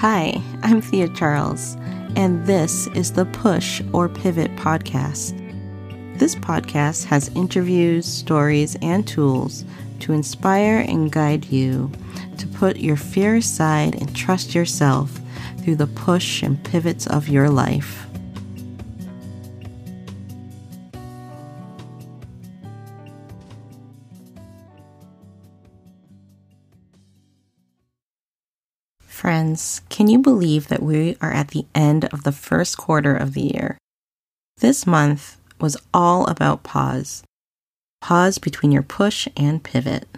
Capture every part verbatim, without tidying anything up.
Hi, I'm Thea Charles, and this is the Push or Pivot podcast. This podcast has interviews, stories, and tools to inspire and guide you to put your fear aside and trust yourself through the push and pivots of your life. Friends, can you believe that we are at the end of the first quarter of the year? This month was all about pause. Pause between your push and pivot.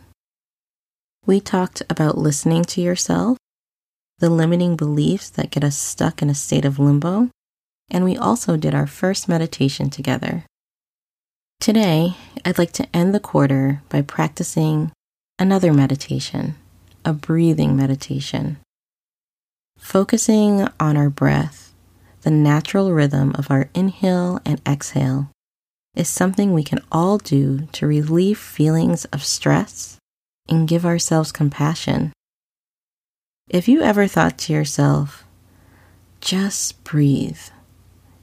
We talked about listening to yourself, the limiting beliefs that get us stuck in a state of limbo, and we also did our first meditation together. Today, I'd like to end the quarter by practicing another meditation, a breathing meditation. Focusing on our breath, the natural rhythm of our inhale and exhale, is something we can all do to relieve feelings of stress and give ourselves compassion. If you ever thought to yourself, just breathe,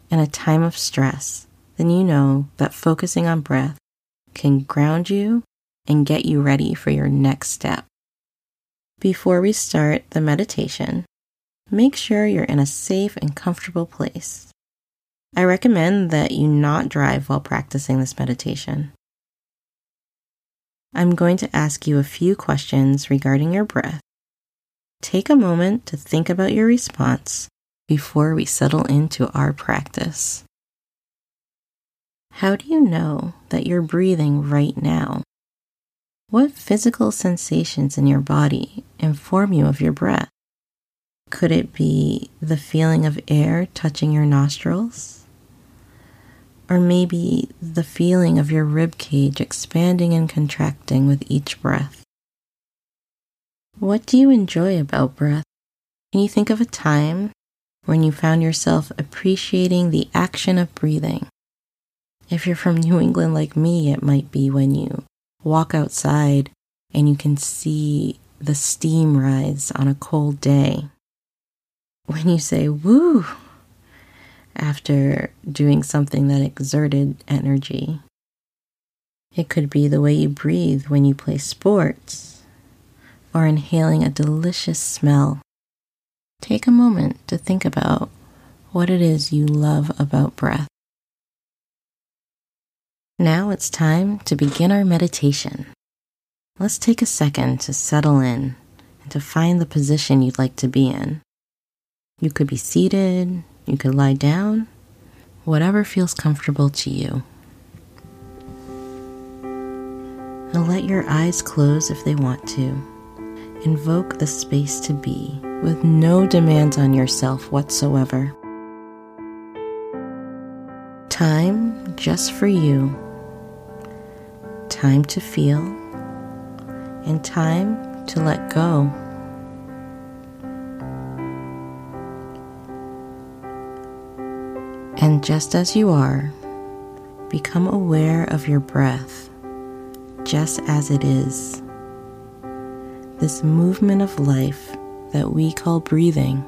in a time of stress, then you know that focusing on breath can ground you and get you ready for your next step. Before we start the meditation, make sure you're in a safe and comfortable place. I recommend that you not drive while practicing this meditation. I'm going to ask you a few questions regarding your breath. Take a moment to think about your response before we settle into our practice. How do you know that you're breathing right now? What physical sensations in your body inform you of your breath? Could it be the feeling of air touching your nostrils? Or maybe the feeling of your rib cage expanding and contracting with each breath? What do you enjoy about breath? Can you think of a time when you found yourself appreciating the action of breathing? If you're from New England like me, it might be when you walk outside and you can see the steam rise on a cold day. When you say, woo, after doing something that exerted energy. It could be the way you breathe when you play sports, or inhaling a delicious smell. Take a moment to think about what it is you love about breath. Now it's time to begin our meditation. Let's take a second to settle in and to find the position you'd like to be in. You could be seated, you could lie down, whatever feels comfortable to you. Now let your eyes close if they want to. Invoke the space to be, with no demands on yourself whatsoever. Time just for you. Time to feel, and time to let go. And just as you are, become aware of your breath, just as it is. This movement of life that we call breathing.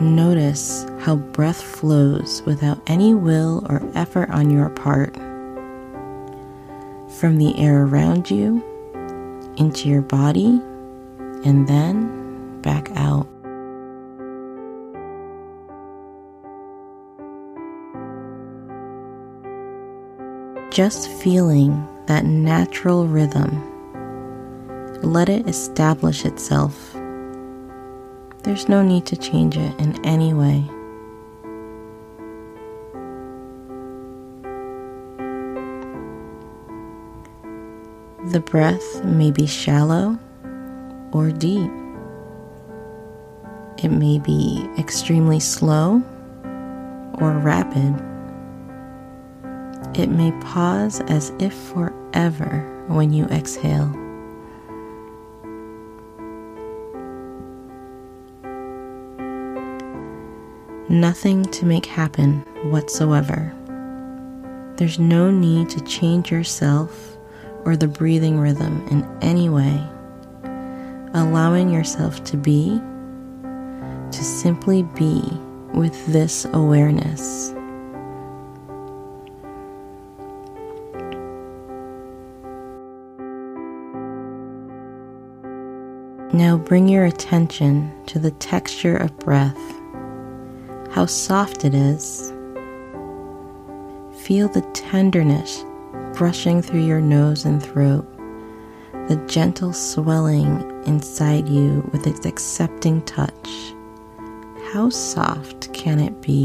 Notice how breath flows without any will or effort on your part, from the air around you, into your body, and then back out. Just feeling that natural rhythm. Let it establish itself. There's no need to change it in any way. The breath may be shallow or deep. It may be extremely slow or rapid. It may pause as if forever when you exhale. Nothing to make happen whatsoever. There's no need to change yourself or the breathing rhythm in any way, allowing yourself to be, to simply be with this awareness. Now bring your attention to the texture of breath, how soft it is. Feel the tenderness brushing through your nose and throat, the gentle swelling inside you with its accepting touch. How soft can it be?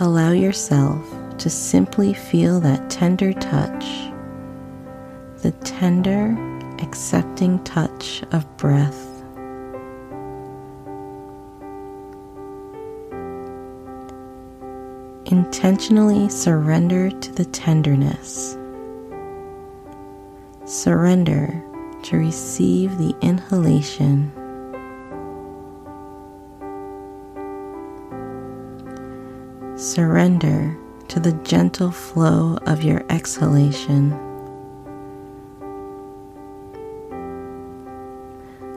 Allow yourself to simply feel that tender touch, the tender, accepting touch of breath. Intentionally surrender to the tenderness. Surrender to receive the inhalation. Surrender to the gentle flow of your exhalation.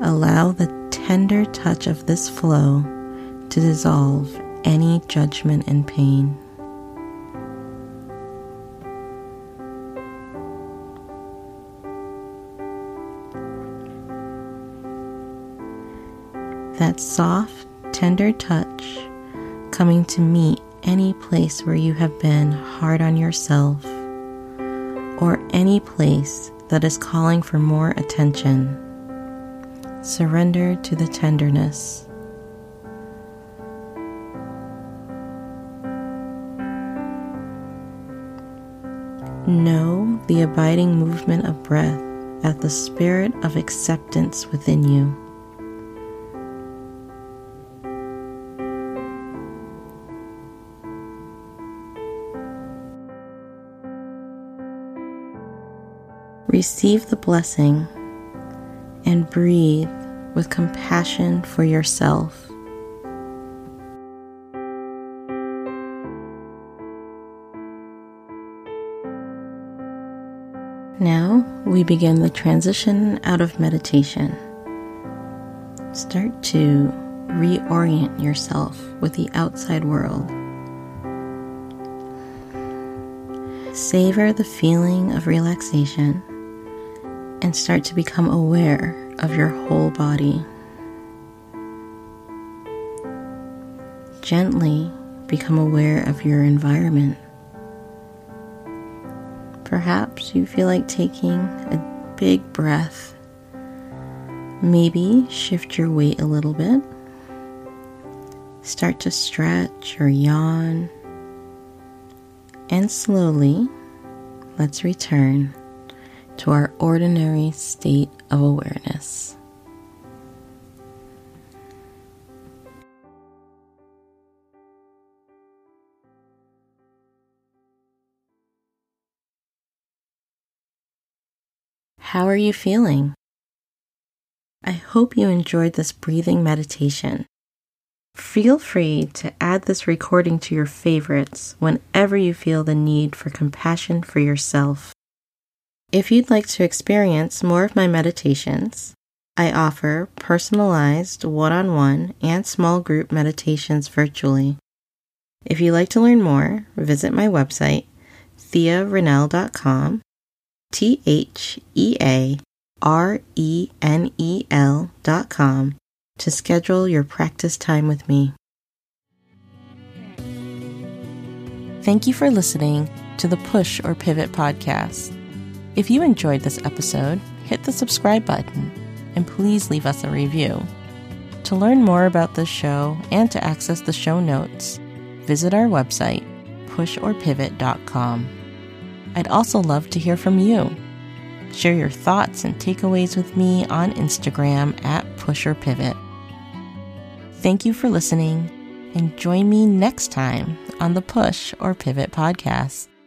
Allow the tender touch of this flow to dissolve any judgment and pain. That soft, tender touch coming to meet any place where you have been hard on yourself, or any place that is calling for more attention. Surrender to the tenderness. Know the abiding movement of breath as the spirit of acceptance within you. Receive the blessing and breathe with compassion for yourself. Now we begin the transition out of meditation. Start to reorient yourself with the outside world. Savor the feeling of relaxation and start to become aware of your whole body. Gently become aware of your environment. Perhaps you feel like taking a big breath. Maybe shift your weight a little bit. Start to stretch or yawn. And slowly, let's return to our ordinary state of awareness. How are you feeling? I hope you enjoyed this breathing meditation. Feel free to add this recording to your favorites whenever you feel the need for compassion for yourself. If you'd like to experience more of my meditations, I offer personalized one-on-one and small group meditations virtually. If you'd like to learn more, visit my website, thea renel dot com. T H E A R E N E L dot com to schedule your practice time with me. Thank you for listening to the Push or Pivot podcast. If you enjoyed this episode, hit the subscribe button and please leave us a review. To learn more about this show and to access the show notes, visit our website, push or pivot dot com. I'd also love to hear from you. Share your thoughts and takeaways with me on Instagram at Push or Pivot. Thank you for listening, and join me next time on the Push or Pivot podcast.